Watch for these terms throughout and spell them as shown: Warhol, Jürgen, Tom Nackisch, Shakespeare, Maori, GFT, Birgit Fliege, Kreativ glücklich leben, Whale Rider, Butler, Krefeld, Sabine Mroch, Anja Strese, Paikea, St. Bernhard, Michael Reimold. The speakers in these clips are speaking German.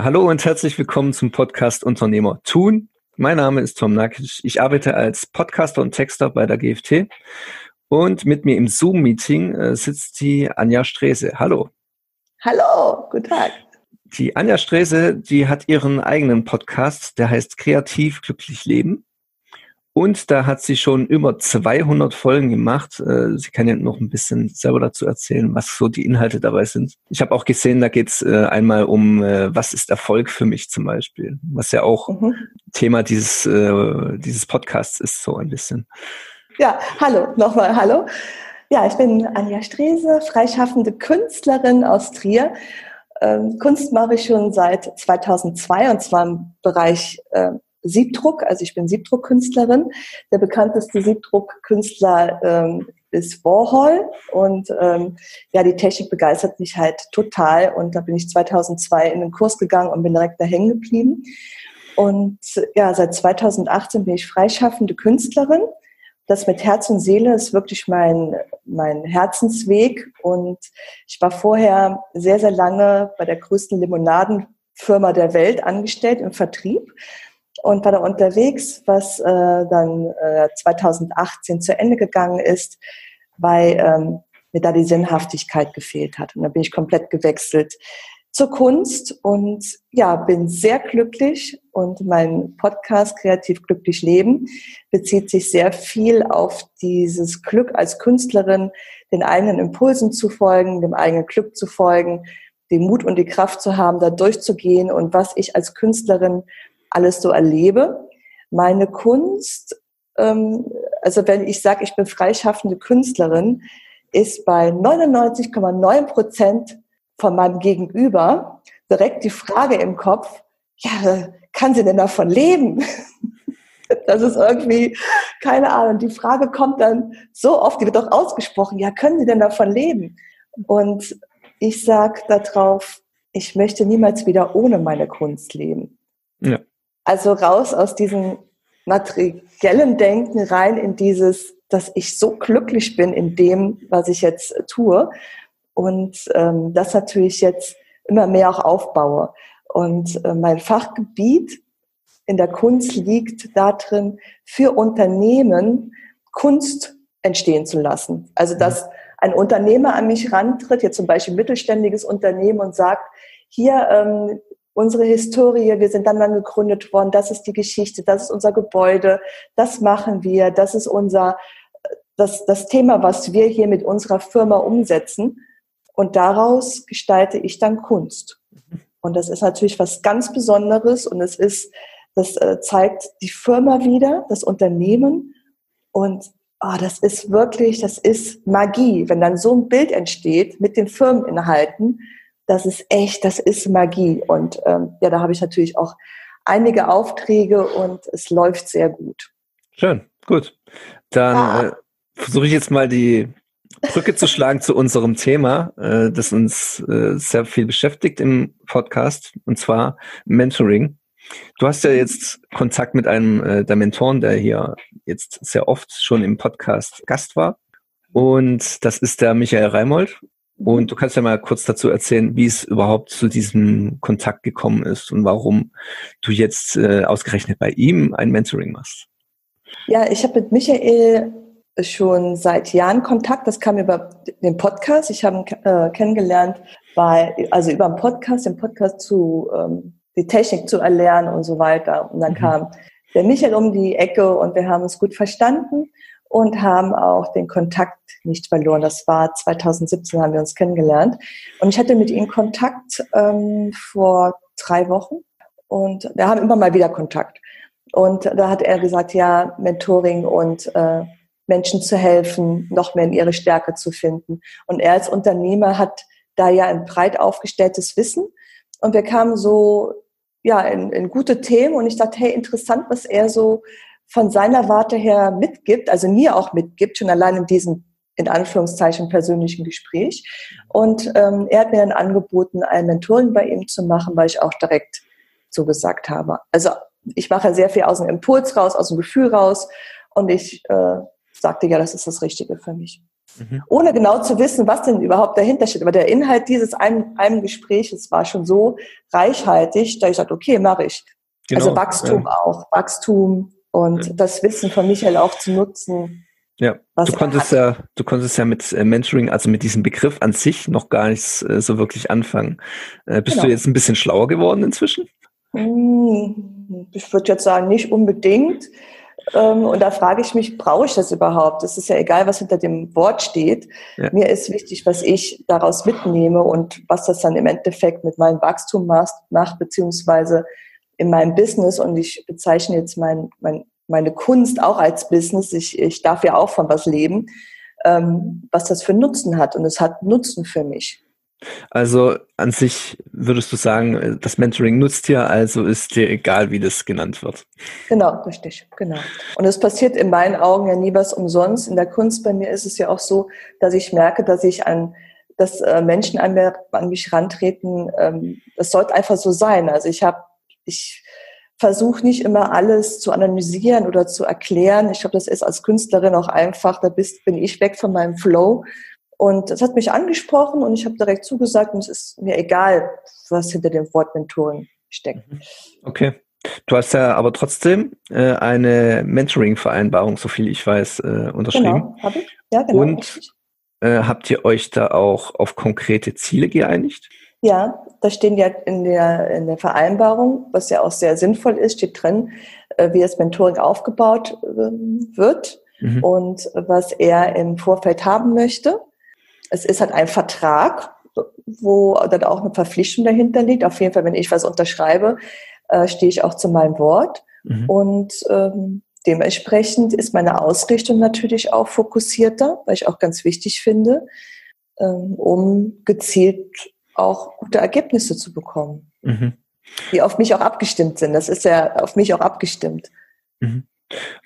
Hallo und herzlich willkommen zum Podcast Unternehmer tun. Mein Name ist Tom Nackisch. Ich arbeite als Podcaster und Texter bei der GFT und mit mir im Zoom-Meeting sitzt die Anja Strese. Hallo. Hallo, guten Tag. Die Anja Strese, die hat ihren eigenen Podcast, der heißt Kreativ glücklich leben. Und da hat sie schon über 200 Folgen gemacht. Sie kann ja noch ein bisschen selber dazu erzählen, was so die Inhalte dabei sind. Ich habe auch gesehen, da geht es einmal um, was ist Erfolg für mich zum Beispiel, was ja auch Thema dieses Podcasts ist, so ein bisschen. Ja, hallo, nochmal hallo. Ja, ich bin Anja Strese, freischaffende Künstlerin aus Trier. Kunst mache ich schon seit 2002 und zwar im Bereich Siebdruck, also ich bin Siebdruckkünstlerin. Der bekannteste Siebdruckkünstler ist Warhol und die Technik begeistert mich halt total und da bin ich 2002 in den Kurs gegangen und bin direkt da hängen geblieben. Und ja, seit 2018 bin ich freischaffende Künstlerin. Das mit Herz und Seele ist wirklich mein Herzensweg und ich war vorher sehr, sehr lange bei der größten Limonadenfirma der Welt angestellt im Vertrieb. Und war da unterwegs, was dann 2018 zu Ende gegangen ist, weil mir da die Sinnhaftigkeit gefehlt hat. Und dann bin ich komplett gewechselt zur Kunst und ja, bin sehr glücklich. Und mein Podcast Kreativ glücklich leben bezieht sich sehr viel auf dieses Glück als Künstlerin, den eigenen Impulsen zu folgen, dem eigenen Glück zu folgen, den Mut und die Kraft zu haben, da durchzugehen und was ich als Künstlerin alles so erlebe. Meine Kunst, also wenn ich sage, ich bin freischaffende Künstlerin, ist bei 99,9% von meinem Gegenüber direkt die Frage im Kopf, ja, kann sie denn davon leben? Das ist irgendwie, keine Ahnung, die Frage kommt dann so oft, die wird auch ausgesprochen, ja, können sie denn davon leben? Und ich sage darauf, ich möchte niemals wieder ohne meine Kunst leben. Ja. Also raus aus diesem materiellen Denken, rein in dieses, dass ich so glücklich bin in dem, was ich jetzt tue und das natürlich jetzt immer mehr auch aufbaue. Und mein Fachgebiet in der Kunst liegt darin, für Unternehmen Kunst entstehen zu lassen. Also dass ein Unternehmer an mich rantritt, jetzt zum Beispiel ein mittelständiges Unternehmen und sagt, hier unsere Historie, wir sind dann gegründet worden, das ist die Geschichte, das ist unser Gebäude, das machen wir, das ist das Thema, was wir hier mit unserer Firma umsetzen. Und daraus gestalte ich dann Kunst. Und das ist natürlich was ganz Besonderes und das zeigt die Firma wieder, das Unternehmen. Und das ist wirklich, das ist Magie, wenn dann so ein Bild entsteht mit den Firmeninhalten. Das ist echt, das ist Magie. Und da habe ich natürlich auch einige Aufträge und es läuft sehr gut. Schön, gut. Dann versuche ich jetzt mal die Brücke zu schlagen zu unserem Thema, das uns sehr viel beschäftigt im Podcast, und zwar Mentoring. Du hast ja jetzt Kontakt mit einem der Mentoren, der hier jetzt sehr oft schon im Podcast Gast war. Und das ist der Michael Reimold. Und du kannst ja mal kurz dazu erzählen, wie es überhaupt zu diesem Kontakt gekommen ist und warum du jetzt ausgerechnet bei ihm ein Mentoring machst. Ja, ich habe mit Michael schon seit Jahren Kontakt. Das kam über den Podcast. Ich habe ihn kennengelernt, über den Podcast zu die Technik zu erlernen und so weiter. Und dann kam der Michael um die Ecke und wir haben uns gut verstanden. Und haben auch den Kontakt nicht verloren. Das war 2017, haben wir uns kennengelernt. Und ich hatte mit ihm Kontakt vor 3 Wochen. Und wir haben immer mal wieder Kontakt. Und da hat er gesagt, ja, Mentoring und Menschen zu helfen, noch mehr in ihre Stärke zu finden. Und er als Unternehmer hat da ja ein breit aufgestelltes Wissen. Und wir kamen so in gute Themen. Und ich dachte, hey, interessant, was er so von seiner Warte her mitgibt, also mir auch mitgibt, schon allein in diesem, in Anführungszeichen, persönlichen Gespräch. Und er hat mir dann angeboten, ein Mentoring bei ihm zu machen, weil ich auch direkt zugesagt habe. Also ich mache sehr viel aus dem Impuls raus, aus dem Gefühl raus und ich sagte, ja, das ist das Richtige für mich. ohne genau zu wissen, was denn überhaupt dahinter steht. Aber der Inhalt dieses einen Gespräches war schon so reichhaltig, da ich dachte, okay, mache ich. Genau. Also Wachstum auch, Wachstum und das Wissen von Michael auch zu nutzen. Ja, du konntest ja mit Mentoring, also mit diesem Begriff an sich noch gar nichts so wirklich anfangen. Bist du jetzt ein bisschen schlauer geworden inzwischen? Ich würde jetzt sagen, nicht unbedingt. Und da frage ich mich, brauche ich das überhaupt? Es ist ja egal, was hinter dem Wort steht. Ja. Mir ist wichtig, was ich daraus mitnehme und was das dann im Endeffekt mit meinem Wachstum macht, beziehungsweise in meinem Business. Und ich bezeichne jetzt meine Kunst auch als Business. Ich darf ja auch von was leben, was das für Nutzen hat. Und es hat Nutzen für mich. Also an sich würdest du sagen, das Mentoring nutzt dir, also ist dir egal, wie das genannt wird. Genau, richtig, genau. Und es passiert in meinen Augen ja nie was umsonst. In der Kunst bei mir ist es ja auch so, dass ich merke, dass Menschen an mich rantreten. Das sollte einfach so sein. Also ich versuche nicht immer alles zu analysieren oder zu erklären. Ich glaube, das ist als Künstlerin auch einfach, bin ich weg von meinem Flow. Und das hat mich angesprochen und ich habe direkt zugesagt und es ist mir egal, was hinter dem Wort Mentoren steckt. Okay. Du hast ja aber trotzdem eine Mentoring-Vereinbarung, so viel ich weiß, unterschrieben. Genau, habe ich. Ja, genau. Und habt ihr euch da auch auf konkrete Ziele geeinigt? Ja, da stehen ja in der Vereinbarung, was ja auch sehr sinnvoll ist, steht drin, wie das Mentoring aufgebaut wird und was er im Vorfeld haben möchte. Es ist halt ein Vertrag, wo dann auch eine Verpflichtung dahinter liegt. Auf jeden Fall, wenn ich was unterschreibe, stehe ich auch zu meinem Wort. Und dementsprechend ist meine Ausrichtung natürlich auch fokussierter, weil ich auch ganz wichtig finde, um gezielt auch gute Ergebnisse zu bekommen, die auf mich auch abgestimmt sind. Das ist ja auf mich auch abgestimmt.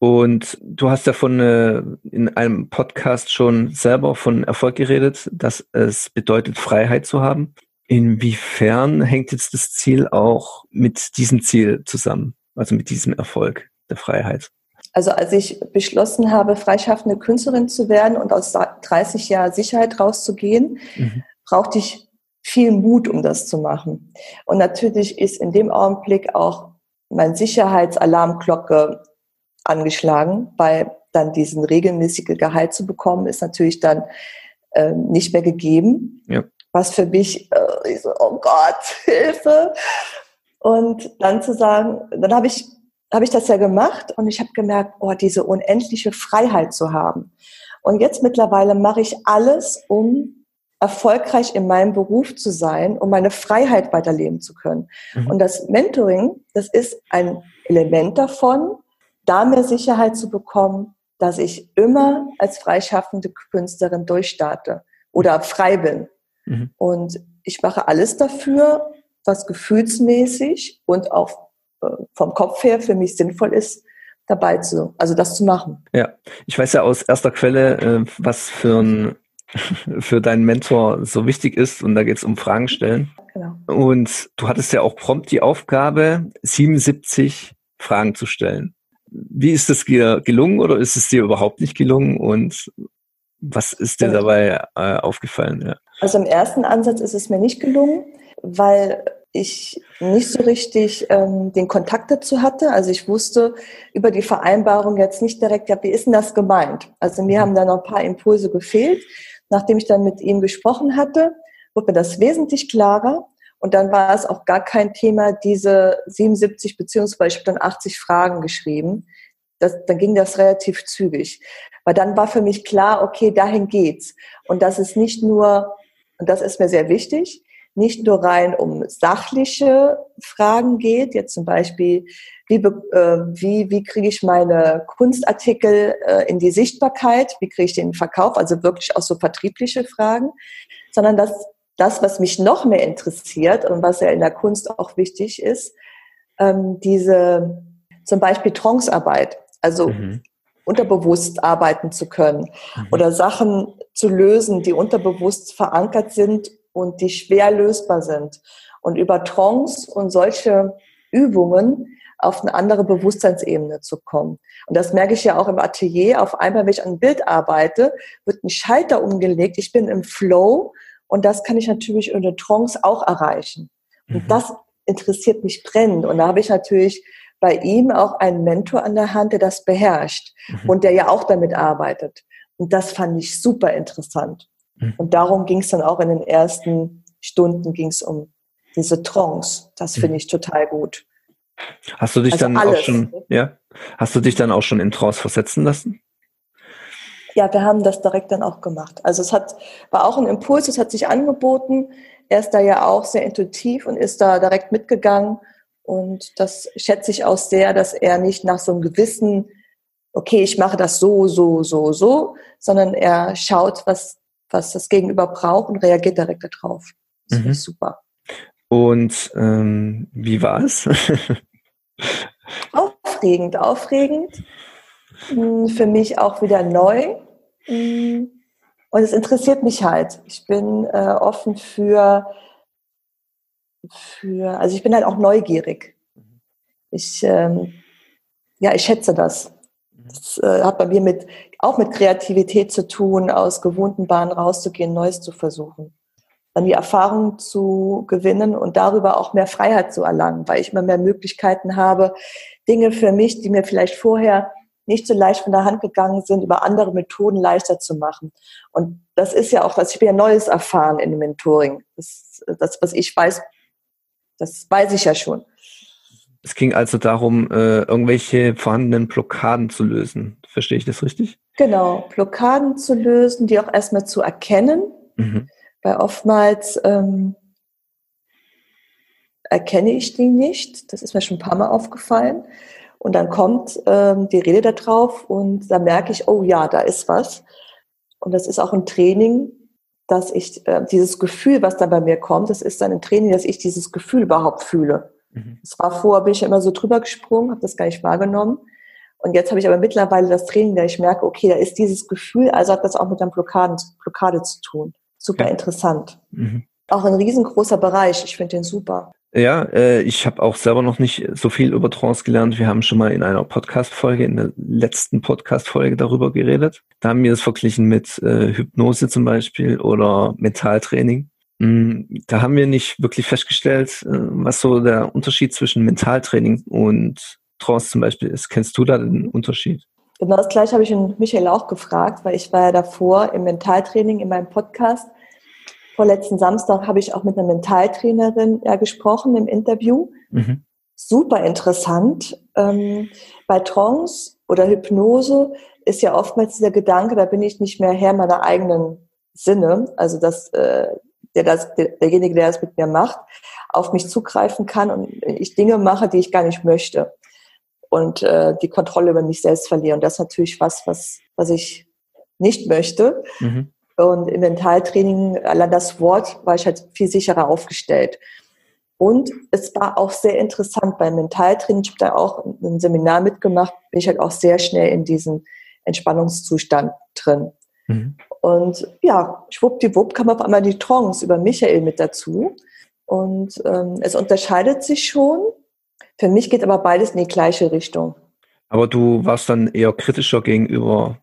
Und du hast ja in einem Podcast schon selber von Erfolg geredet, dass es bedeutet, Freiheit zu haben. Inwiefern hängt jetzt das Ziel auch mit diesem Ziel zusammen, also mit diesem Erfolg der Freiheit? Also als ich beschlossen habe, freischaffende Künstlerin zu werden und aus 30 Jahren Sicherheit rauszugehen, brauchte ich viel Mut, um das zu machen. Und natürlich ist in dem Augenblick auch meine Sicherheitsalarmglocke angeschlagen, weil dann diesen regelmäßigen Gehalt zu bekommen, ist natürlich dann nicht mehr gegeben. Ja. Was für mich, ich so, oh Gott, Hilfe. Und dann zu sagen, dann habe ich das ja gemacht und ich habe gemerkt, oh, diese unendliche Freiheit zu haben. Und jetzt mittlerweile mache ich alles, um erfolgreich in meinem Beruf zu sein, um meine Freiheit weiterleben zu können. Und das Mentoring, das ist ein Element davon, da mehr Sicherheit zu bekommen, dass ich immer als freischaffende Künstlerin durchstarte oder frei bin. Und ich mache alles dafür, was gefühlsmäßig und auch vom Kopf her für mich sinnvoll ist, das zu machen. Ja, ich weiß ja aus erster Quelle, was für deinen Mentor so wichtig ist und da geht es um Fragen stellen. Genau. Und du hattest ja auch prompt die Aufgabe, 77 Fragen zu stellen. Wie ist das dir gelungen oder ist es dir überhaupt nicht gelungen und was ist dir dabei aufgefallen? Ja. Also im ersten Ansatz ist es mir nicht gelungen, weil ich nicht so richtig den Kontakt dazu hatte. Also ich wusste über die Vereinbarung jetzt nicht direkt, wie ist denn das gemeint? Also mir haben da noch ein paar Impulse gefehlt. Nachdem ich dann mit ihm gesprochen hatte, wurde mir das wesentlich klarer. Und dann war es auch gar kein Thema, diese 77 beziehungsweise ich habe dann 80 Fragen geschrieben. Dann ging das relativ zügig. Weil dann war für mich klar, okay, dahin geht's. Und das ist nicht nur, und das ist mir sehr wichtig, nicht nur rein um sachliche Fragen geht, jetzt zum Beispiel, wie kriege ich meine Kunstartikel in die Sichtbarkeit, wie kriege ich den Verkauf, also wirklich auch so vertriebliche Fragen, sondern das, was mich noch mehr interessiert und was ja in der Kunst auch wichtig ist, diese zum Beispiel Trancearbeit, also unterbewusst arbeiten zu können oder Sachen zu lösen, die unterbewusst verankert sind und die schwer lösbar sind. Und über Trance und solche Übungen auf eine andere Bewusstseinsebene zu kommen. Und das merke ich ja auch im Atelier. Auf einmal, wenn ich an Bild arbeite, wird ein Schalter umgelegt. Ich bin im Flow und das kann ich natürlich in der Trance auch erreichen. Und das interessiert mich brennend. Und da habe ich natürlich bei ihm auch einen Mentor an der Hand, der das beherrscht und der ja auch damit arbeitet. Und das fand ich super interessant. Und darum ging es dann auch in den ersten Stunden, ging es um diese Trance. Das finde ich total gut. Hast du dich also dann alles. Hast du dich dann auch schon in Trance versetzen lassen? Ja, wir haben das direkt dann auch gemacht. Also es war auch ein Impuls, es hat sich angeboten. Er ist da ja auch sehr intuitiv und ist da direkt mitgegangen. Und das schätze ich auch sehr, dass er nicht nach so einem gewissen, okay, ich mache das so, sondern er schaut, was das Gegenüber braucht und reagiert direkt darauf. Das finde ich super. Und wie war es? Aufregend. Für mich auch wieder neu. Und es interessiert mich halt. Ich bin offen also ich bin halt auch neugierig. Ich schätze das. Das hat bei mir auch mit Kreativität zu tun, aus gewohnten Bahnen rauszugehen, Neues zu versuchen. Dann die Erfahrung zu gewinnen und darüber auch mehr Freiheit zu erlangen, weil ich immer mehr Möglichkeiten habe, Dinge für mich, die mir vielleicht vorher nicht so leicht von der Hand gegangen sind, über andere Methoden leichter zu machen. Und das ist ja auch, ich bin ja Neues erfahren in dem Mentoring. Das, was ich weiß, das weiß ich ja schon. Es ging also darum, irgendwelche vorhandenen Blockaden zu lösen. Verstehe ich das richtig? Genau, Blockaden zu lösen, die auch erstmal zu erkennen. Weil oftmals erkenne ich die nicht. Das ist mir schon ein paar Mal aufgefallen. Und dann kommt die Rede da drauf und da merke ich, oh ja, da ist was. Und das ist auch ein Training, dass ich dieses Gefühl, was da bei mir kommt, das ist dann ein Training, dass ich dieses Gefühl überhaupt fühle. Das war vorher, bin ich immer so drüber gesprungen, habe das gar nicht wahrgenommen. Und jetzt habe ich aber mittlerweile das Training, da ich merke, okay, da ist dieses Gefühl, also hat das auch mit einer Blockade zu tun. Super interessant. Auch ein riesengroßer Bereich, ich finde den super. Ja, ich habe auch selber noch nicht so viel über Trance gelernt. Wir haben schon mal in der letzten Podcast-Folge darüber geredet. Da haben wir es verglichen mit Hypnose zum Beispiel oder Mentaltraining. Da haben wir nicht wirklich festgestellt, was so der Unterschied zwischen Mentaltraining und Trance zum Beispiel ist. Kennst du da den Unterschied? Genau das Gleiche habe ich Michael auch gefragt, weil ich war ja davor im Mentaltraining in meinem Podcast. Vorletzten Samstag habe ich auch mit einer Mentaltrainerin gesprochen im Interview. Super interessant. Bei Trance oder Hypnose ist ja oftmals dieser Gedanke, da bin ich nicht mehr Herr meiner eigenen Sinne, also dass derjenige, der das mit mir macht, auf mich zugreifen kann und ich Dinge mache, die ich gar nicht möchte und die Kontrolle über mich selbst verliere. Und das ist natürlich was ich nicht möchte. Und im Mentaltraining, allein das Wort, war ich halt viel sicherer aufgestellt. Und es war auch sehr interessant beim Mentaltraining. Ich habe da auch ein Seminar mitgemacht, bin ich halt auch sehr schnell in diesen Entspannungszustand drin. Und ja, schwuppdiwupp kam auf einmal die Trance über Michael mit dazu. Und es unterscheidet sich schon. Für mich geht aber beides in die gleiche Richtung. Aber du warst dann eher kritischer gegenüber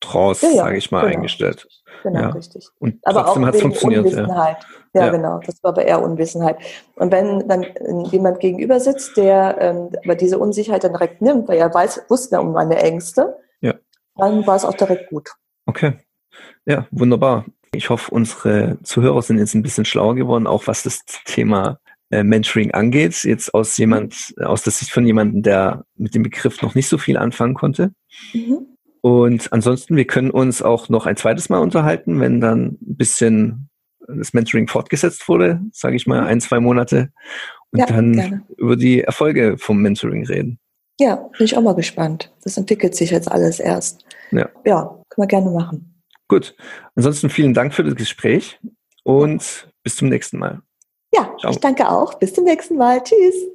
Trance, sage ich mal, genau, eingestellt. Genau, richtig. Und aber trotzdem hat es funktioniert. Unwissenheit. Ja, genau. Das war aber eher Unwissenheit. Und wenn dann jemand gegenüber sitzt, der aber diese Unsicherheit dann direkt nimmt, weil er wusste um meine Ängste, dann war es auch direkt gut. Okay, ja, wunderbar. Ich hoffe, unsere Zuhörer sind jetzt ein bisschen schlauer geworden, auch was das Thema Mentoring angeht, jetzt aus der Sicht von jemandem, der mit dem Begriff noch nicht so viel anfangen konnte. Und ansonsten, wir können uns auch noch ein zweites Mal unterhalten, wenn dann ein bisschen das Mentoring fortgesetzt wurde, sage ich mal, 1-2 Monate, und dann gerne über die Erfolge vom Mentoring reden. Ja, bin ich auch mal gespannt. Das entwickelt sich jetzt alles erst. Ja. Können wir gerne machen. Gut. Ansonsten vielen Dank für das Gespräch und bis zum nächsten Mal. Ja, ciao. Ich danke auch. Bis zum nächsten Mal. Tschüss.